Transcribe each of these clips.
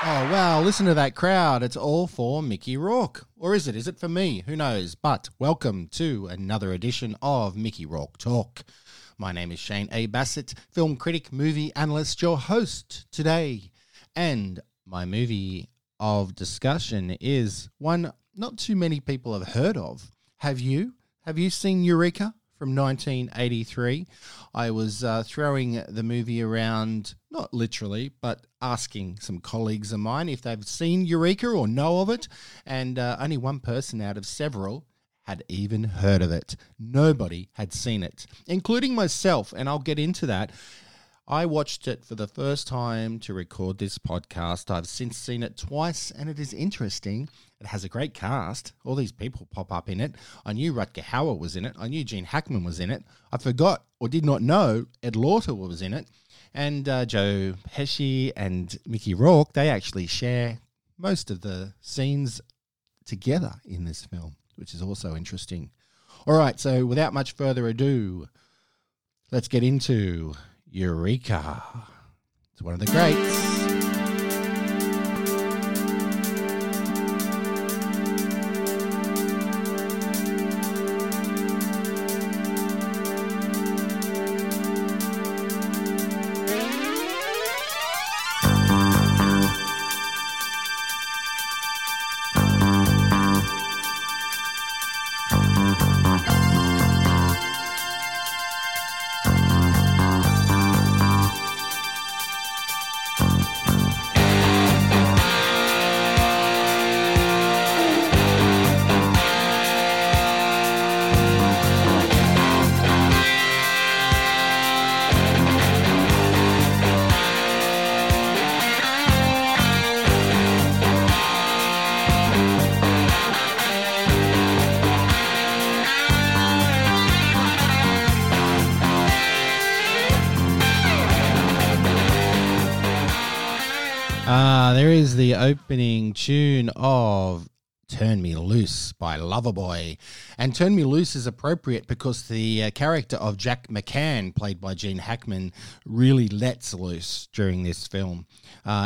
Oh, wow, listen to that crowd. It's all for Mickey Rourke. Or is it? Is it for me? Who knows? But welcome to another edition of Mickey Rourke Talk. My name is Shane A. Bassett, film critic, movie analyst, your host today. And my movie of discussion is one not too many people have heard of. Have you? Have you seen Eureka from 1983? I was throwing the movie around, not literally, but asking some colleagues of mine if they've seen Eureka or know of it. And only one person out of several had even heard of it. Nobody had seen it, including myself, and I'll get into that. I watched it for the first time to record this podcast. I've since seen it twice, and it is interesting. It has a great cast. All these people pop up in it. I knew Rutger Hauer was in it. I knew Gene Hackman was in it. I forgot or did not know Ed Lauter was in it. And Joe Pesci and Mickey Rourke, they actually share most of the scenes together in this film, which is also interesting. All right, so without much further ado, let's get into Eureka. It's one of the greats. The opening tune of Turn Me Loose by Loverboy. And Turn Me Loose is appropriate because the character of Jack McCann, played by Gene Hackman, really lets loose during this film.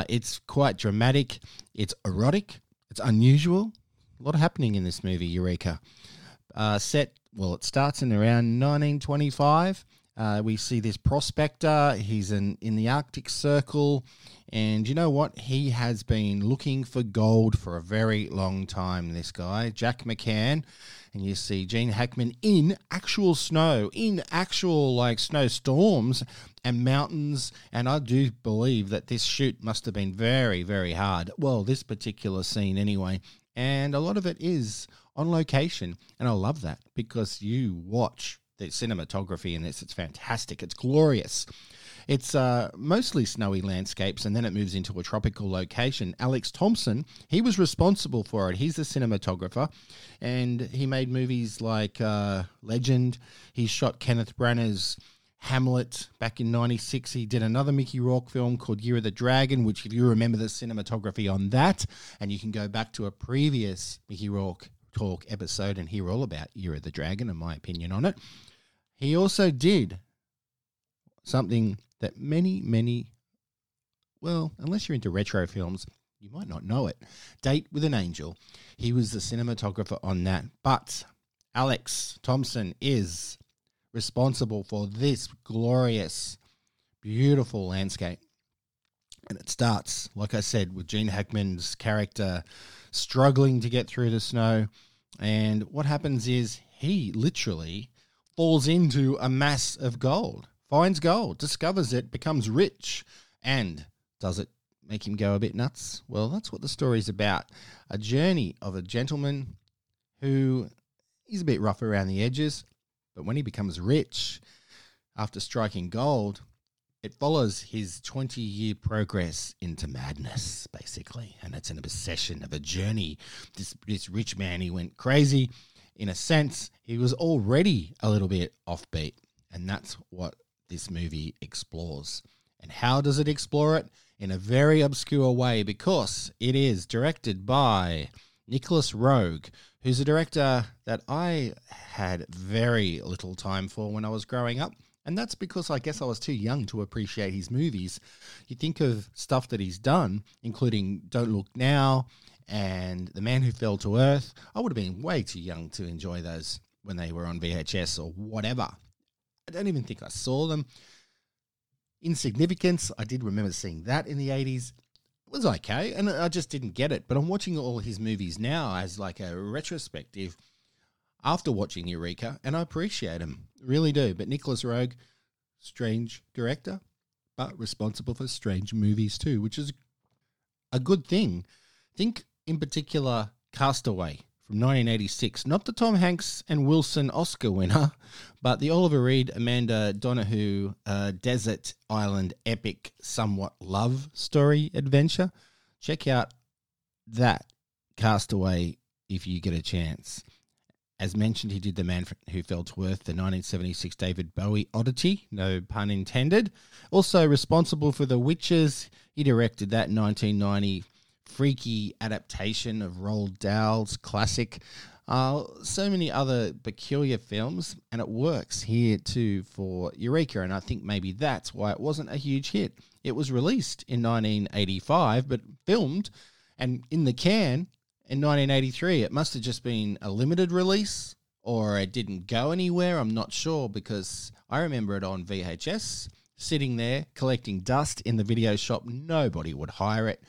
It's quite dramatic. It's erotic. It's unusual. A lot happening in this movie, Eureka. It starts in around 1925. We see this prospector. He's in the Arctic Circle. And you know what? He has been looking for gold for a very long time, this guy, Jack McCann. And you see Gene Hackman in actual snow, in actual snowstorms and mountains. And I do believe that this shoot must have been very, very hard. Well, this particular scene anyway. And a lot of it is on location. And I love that because you watch the cinematography in this. It's fantastic. It's glorious. It's mostly snowy landscapes, and then it moves into a tropical location. Alex Thompson, he was responsible for it. He's the cinematographer, and he made movies like Legend. He shot Kenneth Branagh's Hamlet back in 1996. He did another Mickey Rourke film called Year of the Dragon, which if you remember the cinematography on that, and you can go back to a previous Mickey Rourke Talk episode and hear all about Year of the Dragon and my opinion on it. He also did something that many, unless you're into retro films, you might not know it. Date with an Angel. He was the cinematographer on that. But Alex Thompson is responsible for this glorious, beautiful landscape. And it starts, like I said, with Gene Hackman's character struggling to get through the snow. And what happens is he literally falls into a mass of gold. Finds gold, discovers it, becomes rich, and does it make him go a bit nuts? Well, that's what the story's about. A journey of a gentleman who is a bit rough around the edges, but when he becomes rich after striking gold, it follows his 20-year progress into madness, basically, and it's an obsession of a journey. This rich man, he went crazy. In a sense, he was already a little bit offbeat, and that's what this movie explores. And how does it explore it? In a very obscure way, because it is directed by Nicolas Roeg, who's a director that I had very little time for when I was growing up. And that's because I guess I was too young to appreciate his movies. You think of stuff that he's done, including Don't Look Now and The Man Who Fell to Earth. I would have been way too young to enjoy those when they were on VHS or whatever. I don't even think I saw them. Insignificance, I did remember seeing that in the 80s. It was okay, and I just didn't get it. But I'm watching all his movies now as like a retrospective after watching Eureka, and I appreciate him, really do. But Nicolas Roeg, strange director, but responsible for strange movies too, which is a good thing. Think in particular Castaway from 1986, not the Tom Hanks and Wilson Oscar winner, but the Oliver Reed, Amanda Donohoe, desert island epic, somewhat love story adventure. Check out that Castaway if you get a chance. As mentioned, he did The Man Who Fell to Earth, the 1976 David Bowie oddity, no pun intended. Also responsible for The Witches, he directed that 1990 freaky adaptation of Roald Dahl's classic. So many other peculiar films, and it works here too for Eureka, and I think maybe that's why it wasn't a huge hit. It was released in 1985, but filmed and in the can in 1983, it must have just been a limited release or it didn't go anywhere. I'm not sure, because I remember it on VHS, sitting there collecting dust in the video shop. Nobody would hire it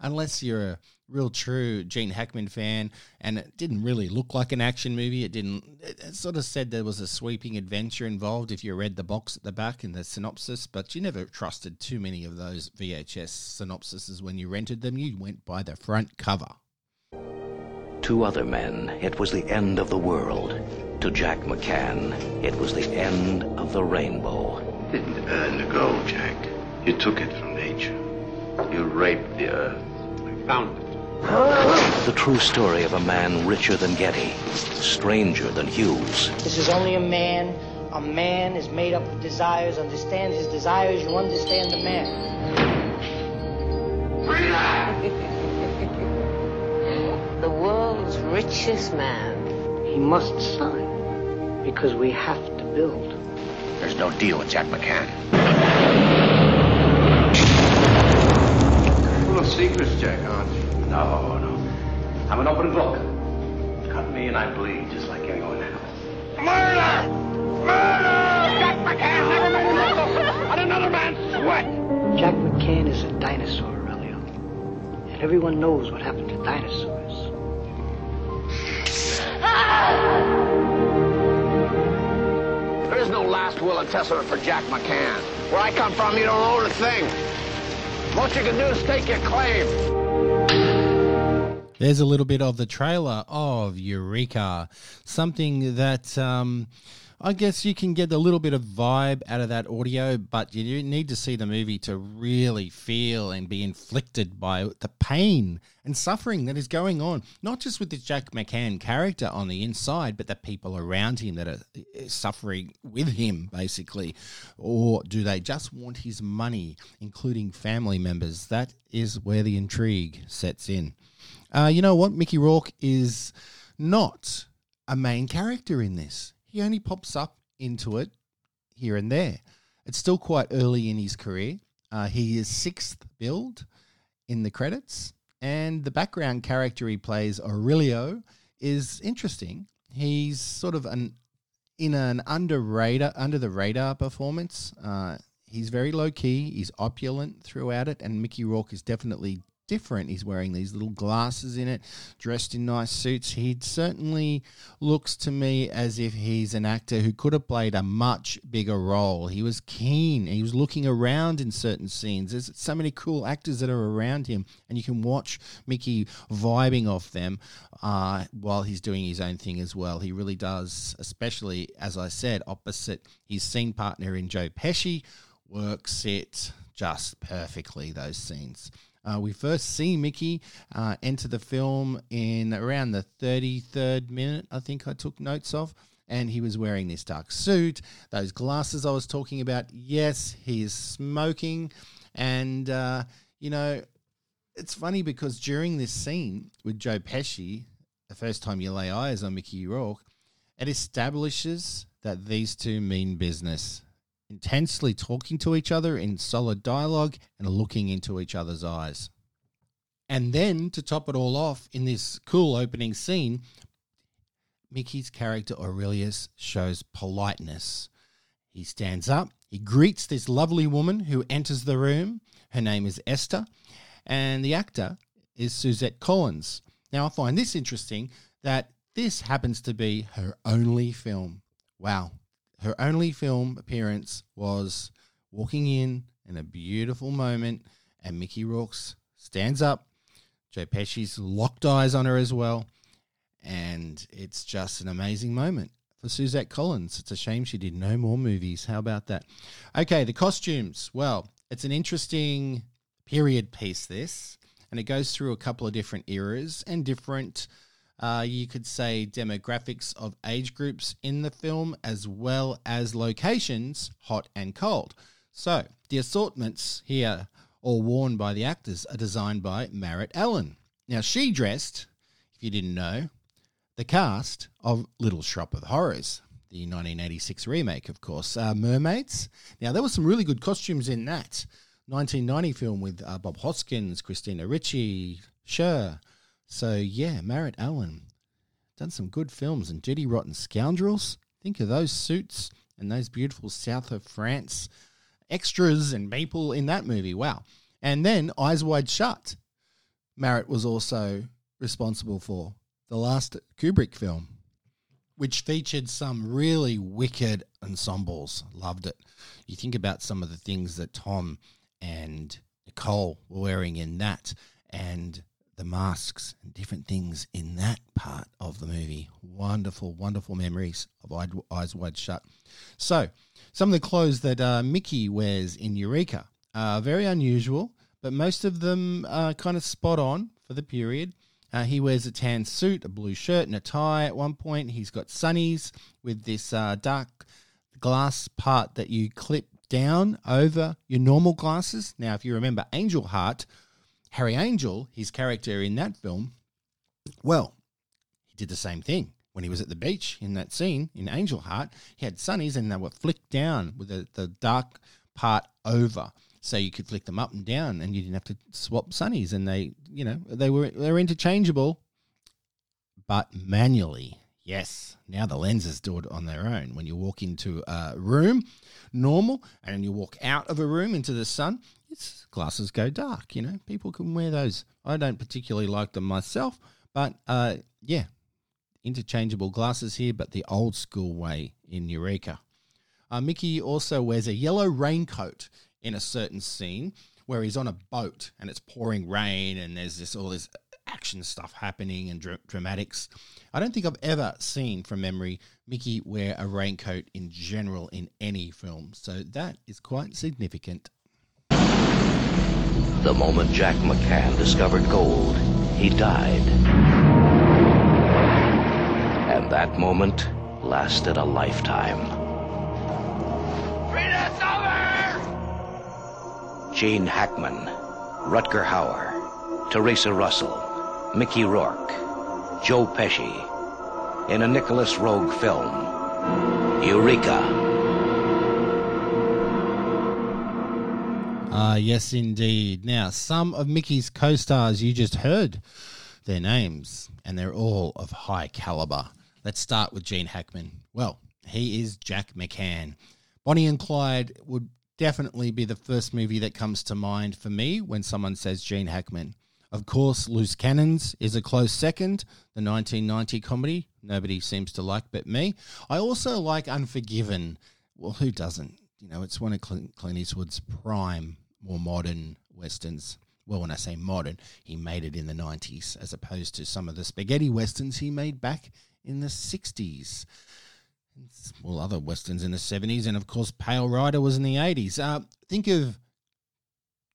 unless you're a real true Gene Hackman fan, and it didn't really look like an action movie. It sort of said there was a sweeping adventure involved if you read the box at the back and the synopsis, but you never trusted too many of those VHS synopsises when you rented them. You went by the front cover. To other men, it was the end of the world. To Jack McCann, it was the end of the rainbow. You didn't earn the gold, Jack. You took it from nature. You raped the earth. I found it. The true story of a man richer than Getty, stranger than Hughes. This is only a man. A man is made up of desires. Understand his desires, you understand the man. Freedom! The world's richest man. He must sign, because we have to build. There's no deal with Jack McCann. Full of secrets, Jack, aren't you? No. I'm an open book. Cut me and I bleed, just like anyone else. Murder! Murder! Jack McCann never made a on another man's sweat! Jack McCann is a dinosaur, Aurelio. And everyone knows what happened to dinosaurs. There is no last will and testament for Jack McCann. Where I come from, you don't own a thing. What you can do is stake your claim. There's a little bit of the trailer of Eureka, something that I guess you can get a little bit of vibe out of that audio, but you need to see the movie to really feel and be inflicted by the pain and suffering that is going on, not just with the Jack McCann character on the inside, but the people around him that are suffering with him, basically. Or do they just want his money, including family members? That is where the intrigue sets in. You know what? Mickey Rourke is not a main character in this. He only pops up into it here and there. It's still quite early in his career. He is sixth billed in the credits, and the background character he plays, Aurelio, is interesting. He's sort of in an under the radar performance. He's very low key. He's opulent throughout it, and Mickey Rourke is definitely different. He's wearing these little glasses in it, dressed in nice suits. He certainly looks to me as if he's an actor who could have played a much bigger role. He was keen. He was looking around in certain scenes. There's so many cool actors that are around him, and you can watch Mickey vibing off them while he's doing his own thing as well. He really does, especially, as I said, opposite his scene partner in Joe Pesci, works it just perfectly, those scenes. We first see Mickey enter the film in around the 33rd minute, I think I took notes of, and he was wearing this dark suit, those glasses I was talking about. Yes, he is smoking, and, it's funny because during this scene with Joe Pesci, the first time you lay eyes on Mickey Rourke, it establishes that these two mean business. intensely talking to each other in solid dialogue and looking into each other's eyes. And then, to top it all off, in this cool opening scene, Mickey's character Aurelius shows politeness. He stands up, he greets this lovely woman who enters the room. Her name is Esther, and the actor is Suzette Collins. Now, I find this interesting that this happens to be her only film. Wow. Her only film appearance was walking in a beautiful moment, and Mickey Rourke stands up. Joe Pesci's locked eyes on her as well, and it's just an amazing moment for Suzette Collins. It's a shame she did no more movies. How about that? Okay, the costumes. Well, it's an interesting period piece, this, and it goes through a couple of different eras and different... you could say demographics of age groups in the film, as well as locations, hot and cold. So the assortments here, all worn by the actors, are designed by Merritt Allen. Now she dressed, if you didn't know, the cast of Little Shop of Horrors, the 1986 remake, of course, Mermaids. Now there were some really good costumes in that 1990 film with Bob Hoskins, Christina Ricci, Cher. So, yeah, Merritt Allen done some good films. And Dirty Rotten Scoundrels, think of those suits and those beautiful South of France extras and people in that movie. Wow. And then Eyes Wide Shut. Merritt was also responsible for the last Kubrick film, which featured some really wicked ensembles. Loved it. You think about some of the things that Tom and Nicole were wearing in that, and the masks and different things in that part of the movie. Wonderful, wonderful memories of Eyes Wide Shut. So, some of the clothes that Mickey wears in Eureka are very unusual, but most of them are kind of spot on for the period. He wears a tan suit, a blue shirt, and a tie at one point. He's got sunnies with this dark glass part that you clip down over your normal glasses. Now, if you remember Angel Heart, Harry Angel, his character in that film, well, he did the same thing when he was at the beach in that scene in Angel Heart. He had sunnies and they were flicked down with the dark part over, so you could flick them up and down, and you didn't have to swap sunnies. And they were interchangeable, but manually. Yes, now the lenses do it on their own. When you walk into a room, normal, and you walk out of a room into the sun, it's glasses go dark, you know. People can wear those. I don't particularly like them myself, but yeah, interchangeable glasses here, but the old school way in Eureka. Mickey also wears a yellow raincoat in a certain scene where he's on a boat and it's pouring rain and there's all this action stuff happening and dramatics. I don't think I've ever seen, from memory, Mickey wear a raincoat in general in any film, so that is quite significant. The moment Jack McCann discovered gold, he died. And that moment lasted a lifetime. Read us over! Gene Hackman, Rutger Hauer, Teresa Russell, Mickey Rourke, Joe Pesci, in a Nicolas Roeg film, Eureka. Yes, indeed. Now, some of Mickey's co-stars you just heard their names, and they're all of high caliber. Let's start with Gene Hackman. Well, he is Jack McCann. Bonnie and Clyde would definitely be the first movie that comes to mind for me when someone says Gene Hackman. Of course, Loose Cannons is a close second, the 1990 comedy nobody seems to like but me. I also like Unforgiven. Well, who doesn't? You know, it's one of Clint Eastwood's prime, more modern westerns. Well, when I say modern, he made it in the 90s, as opposed to some of the spaghetti westerns he made back in the 60s. Well, other westerns in the 70s, and of course, Pale Rider was in the 80s. Think of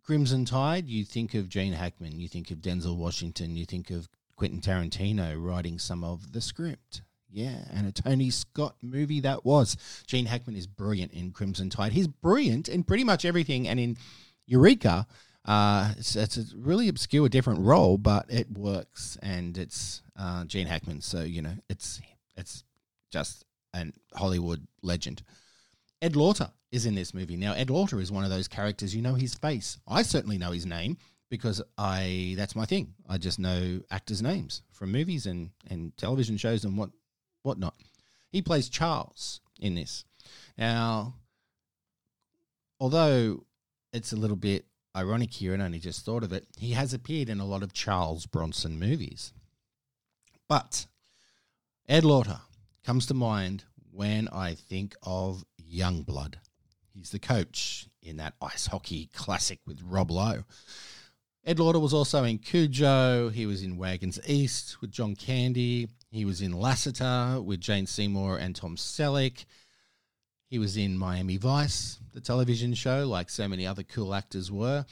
Crimson Tide, you think of Gene Hackman, you think of Denzel Washington, you think of Quentin Tarantino writing some of the script. Yeah, and a Tony Scott movie that was. Gene Hackman is brilliant in Crimson Tide. He's brilliant in pretty much everything. And in Eureka, it's a really obscure, different role, but it works. And it's Gene Hackman. So, you know, it's just a Hollywood legend. Ed Lauter is in this movie. Now, Ed Lauter is one of those characters, you know his face. I certainly know his name because that's my thing. I just know actors' names from movies and television shows and whatnot. He plays Charles in this. Now, although it's a little bit ironic here and only just thought of it, he has appeared in a lot of Charles Bronson movies. But Ed Lauter comes to mind when I think of Youngblood. He's the coach in that ice hockey classic with Rob Lowe. Ed Lauter was also in Cujo. He was in Wagons East with John Candy. He was in Lassiter with Jane Seymour and Tom Selleck. He was in Miami Vice, the television show, like so many other cool actors were.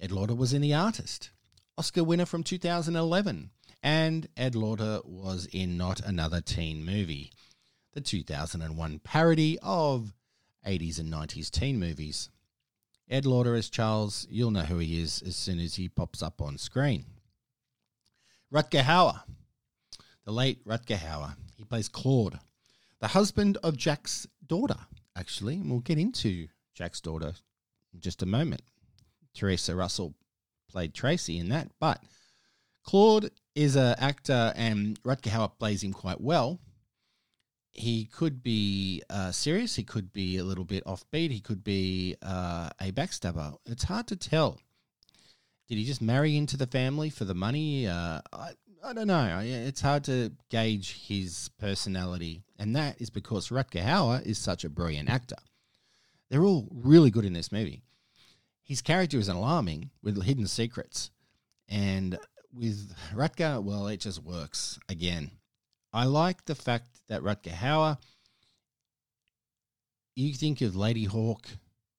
Ed Lauter was in The Artist, Oscar winner from 2011. And Ed Lauter was in Not Another Teen Movie, the 2001 parody of 80s and 90s teen movies. Ed Lauter as Charles, you'll know who he is as soon as he pops up on screen. Rutger Hauer, the late Rutger Hauer, he plays Claude, the husband of Jack's daughter, actually. And we'll get into Jack's daughter in just a moment. Teresa Russell played Tracy in that, but Claude is an actor and Rutger Hauer plays him quite well. He could be serious. He could be a little bit offbeat. He could be a backstabber. It's hard to tell. Did he just marry into the family for the money? I don't know. It's hard to gauge his personality. And that is because Rutger Hauer is such a brilliant actor. They're all really good in this movie. His character is alarming with hidden secrets. And with Rutger, well, it just works again. I like the fact that Rutger Hauer, you think of Lady Hawk,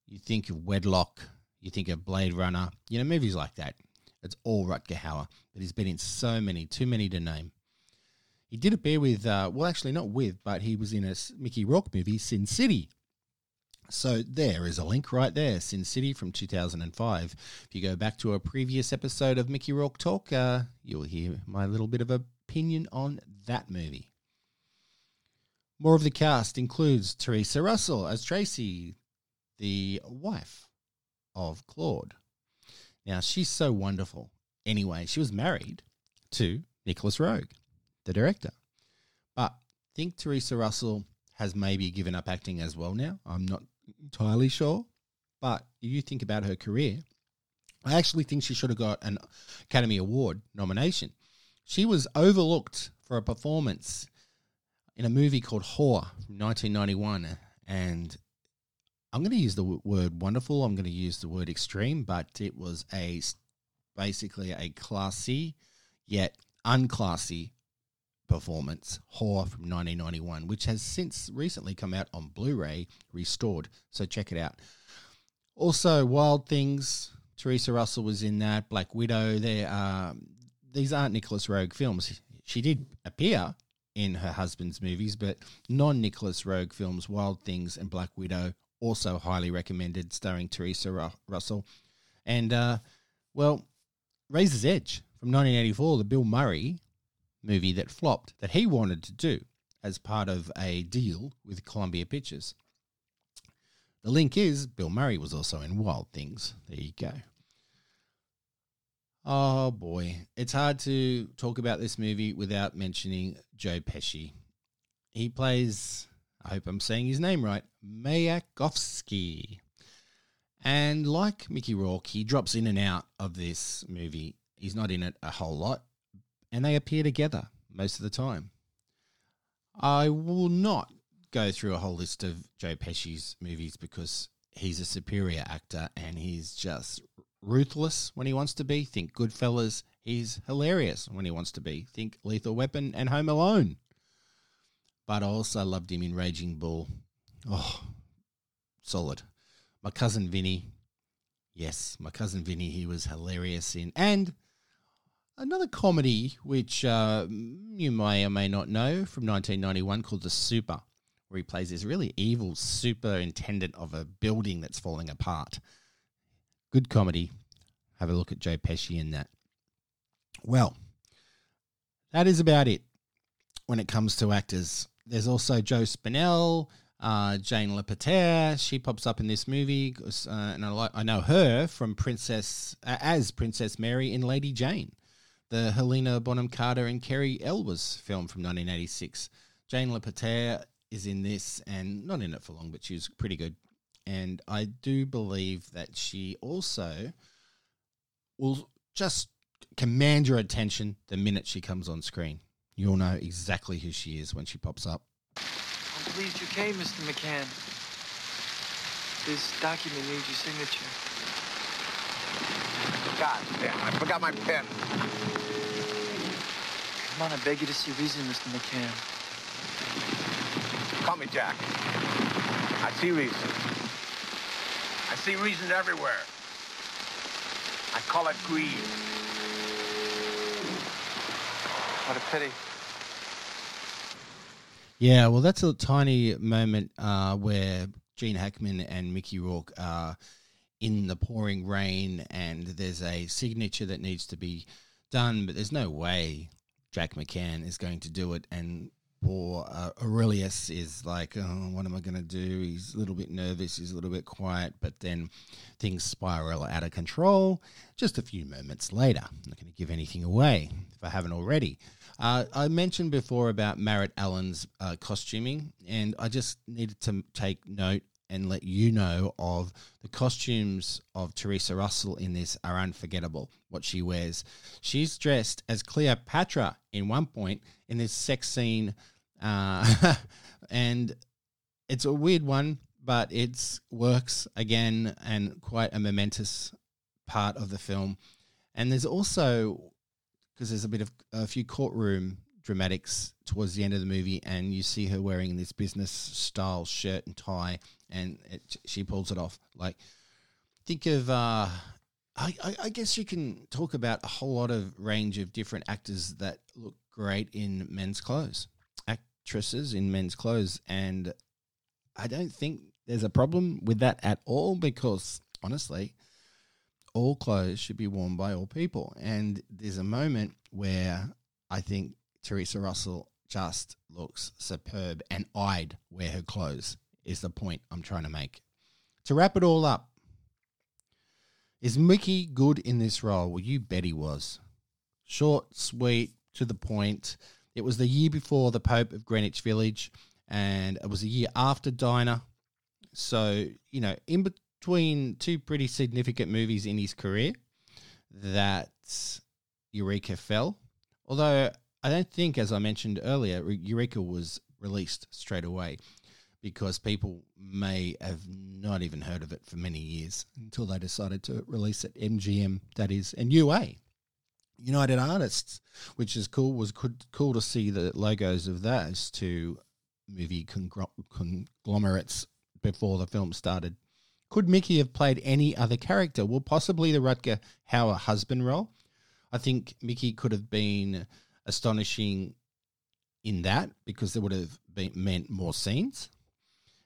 you think of Wedlock, you think of Blade Runner, you know, movies like that. It's all Rutger Hauer, but he's been in so many, too many to name. He did appear with, but he was in a Mickey Rourke movie, Sin City. So there is a link right there, Sin City from 2005. If you go back to a previous episode of Mickey Rourke Talk, you'll hear my little bit of a opinion on that movie. More of the cast includes Teresa Russell as Tracy, the wife of Claude. Now, she's so wonderful. Anyway, she was married to Nicolas Roeg, the director. But I think Teresa Russell has maybe given up acting as well now. I'm not entirely sure. But if you think about her career, I actually think she should have got an Academy Award nomination. She was overlooked for a performance in a movie called Whore from 1991. And I'm going to use the word wonderful. I'm going to use the word extreme. But it was basically a classy yet unclassy performance, Whore from 1991, which has since recently come out on Blu-ray, restored. So check it out. Also, Wild Things. Teresa Russell was in that. Black Widow. These aren't Nicolas Roeg films. She did appear in her husband's movies, but non-Nicolas Roeg films, Wild Things and Black Widow, also highly recommended, starring Teresa Russell. And, Razor's Edge from 1984, the Bill Murray movie that flopped, that he wanted to do as part of a deal with Columbia Pictures. The link is Bill Murray was also in Wild Things. There you go. Oh, boy. It's hard to talk about this movie without mentioning Joe Pesci. He plays, I hope I'm saying his name right, Mayakovsky. And like Mickey Rourke, he drops in and out of this movie. He's not in it a whole lot. And they appear together most of the time. I will not go through a whole list of Joe Pesci's movies because he's a superior actor and he's just ruthless when he wants to be. Think Goodfellas. He's hilarious when he wants to be. Think Lethal Weapon and Home Alone. But I also loved him in Raging Bull. Oh, solid. My Cousin Vinny. Yes, My Cousin Vinny, he was hilarious in. And another comedy, which you may or may not know, from 1991 called The Super, where he plays this really evil superintendent of a building that's falling apart. Good comedy. Have a look at Joe Pesci in that. Well, that is about it when it comes to actors. There's also Joe Spinell, Jane LaPater, she pops up in this movie, and I know her from as Princess Mary in Lady Jane, the Helena Bonham Carter and Cary Elwes film from 1986. Jane LaPater is in this, and not in it for long, but she was pretty good. And I do believe that she also will just command your attention the minute she comes on screen. You'll know exactly who she is when she pops up. I'm pleased you came, Mr. McCann. This document needs your signature. God damn, I forgot my pen. Come on, I beg you to see reason, Mr. McCann. Call me Jack. I see reason. I see reason everywhere. I call it greed. What a pity. Yeah, well, that's a tiny moment where Gene Hackman and Mickey Rourke are in the pouring rain, and there's a signature that needs to be done, but there's no way Jack McCann is going to do it. And poor Aurelius is like, oh, what am I going to do? He's a little bit nervous, he's a little bit quiet, but then things spiral out of control just a few moments later. I'm not going to give anything away if I haven't already. I mentioned before about Merritt Allen's costuming, and I just needed to take note and let you know of the costumes of Teresa Russell in this are unforgettable, what she wears. She's dressed as Cleopatra in one point in this sex scene, and it's a weird one, but it works again, and quite a momentous part of the film. And there's also, because there's a few courtroom dramatics towards the end of the movie, and you see her wearing this business style shirt and tie, and she pulls it off. Like, think of, I guess you can talk about a whole lot of range of different actors that look great in men's clothes, actresses in men's clothes, and I don't think there's a problem with that at all, because honestly, all clothes should be worn by all people. And there's a moment where I think Teresa Russell just looks superb, and I'd wear her clothes is the point I'm trying to make. To wrap it all up, is Mickey good in this role? Well, you bet he was. Short, sweet, to the point. It was the year before The Pope of Greenwich Village, and it was a year after Diner. So, you know, in between two pretty significant movies in his career, that Eureka fell. Although I don't think, as I mentioned earlier, Eureka was released straight away, because people may have not even heard of it for many years until they decided to release it MGM, that is, and UA, United Artists, which is cool. Was cool to see the logos of those two movie conglomerates before the film started. Could Mickey have played any other character? Well, possibly the Rutger Hauer husband role. I think Mickey could have been astonishing in that, because there would have meant more scenes.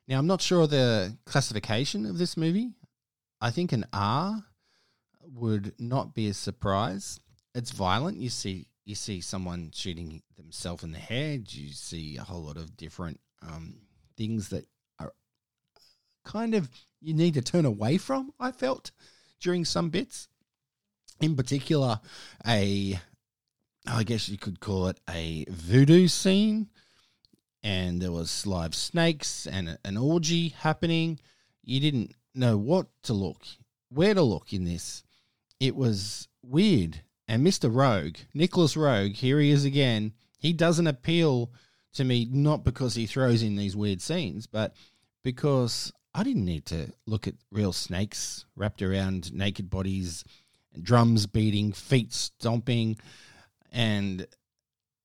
Now, I'm not sure the classification of this movie. I think an R would not be a surprise. It's violent. You see someone shooting themselves in the head. You see a whole lot of different things that are kind of, you need to turn away from, I felt, during some bits. In particular, I guess you could call it a voodoo scene, and there was live snakes and an orgy happening. You didn't know where to look in this. It was weird. And Mr. Roeg, Nicolas Roeg, here he is again. He doesn't appeal to me, not because he throws in these weird scenes, but because I didn't need to look at real snakes wrapped around naked bodies, drums beating, feet stomping, and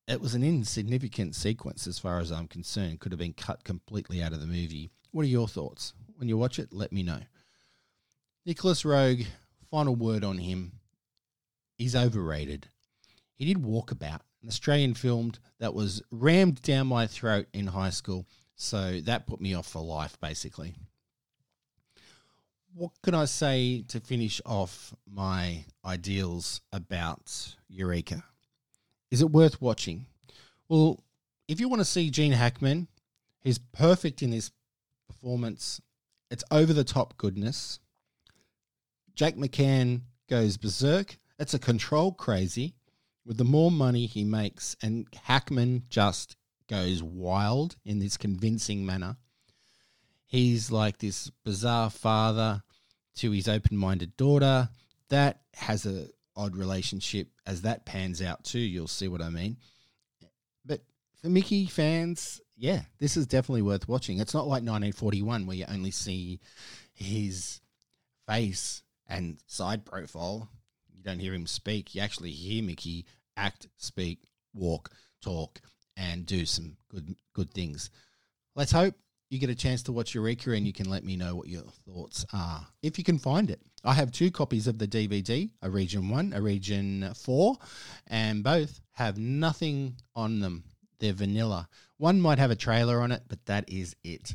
it was an insignificant sequence as far as I'm concerned. Could have been cut completely out of the movie. What are your thoughts? When you watch it, let me know. Nicolas Roeg, final word on him. He's overrated. He did Walkabout, an Australian film that was rammed down my throat in high school, so that put me off for life, basically. What can I say to finish off my ideals about Eureka? Is it worth watching? Well, if you want to see Gene Hackman, he's perfect in this performance. It's over-the-top goodness. Jake McCann goes berserk. It's a control crazy. With the more money he makes, and Hackman just goes wild in this convincing manner. He's like this bizarre father to his open-minded daughter. That has an odd relationship as that pans out too. You'll see what I mean. But for Mickey fans, yeah, this is definitely worth watching. It's not like 1941 where you only see his face and side profile. You don't hear him speak. You actually hear Mickey act, speak, walk, talk, and do some good things. Let's hope you get a chance to watch Eureka and you can let me know what your thoughts are, if you can find it. I have 2 copies of the DVD, a Region 1, a Region 4, and both have nothing on them. They're vanilla. One might have a trailer on it, but that is it.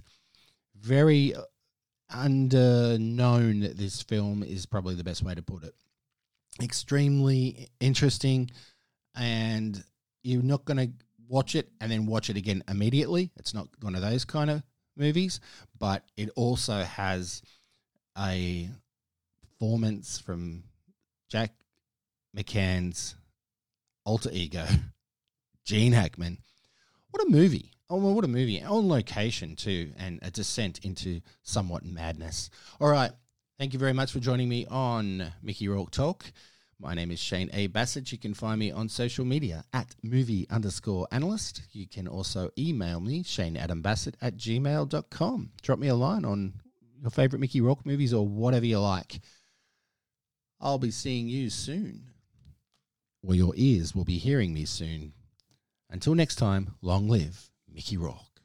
Very underknown, this film is probably the best way to put it. Extremely interesting, and you're not going to watch it and then watch it again immediately. It's not one of those kind of movies, but it also has a performance from Jack McCann's alter ego, Gene Hackman. What a movie. Oh, well, what a movie. On location too, and a descent into somewhat madness. All right. Thank you very much for joining me on Mickey Rourke Talk. My name is Shane A. Bassett. You can find me on social media at movie_analyst. You can also email me, shaneadambassett@gmail.com. Drop me a line on your favorite Mickey Rourke movies or whatever you like. I'll be seeing you soon. Or your ears will be hearing me soon. Until next time, long live Mickey Rourke.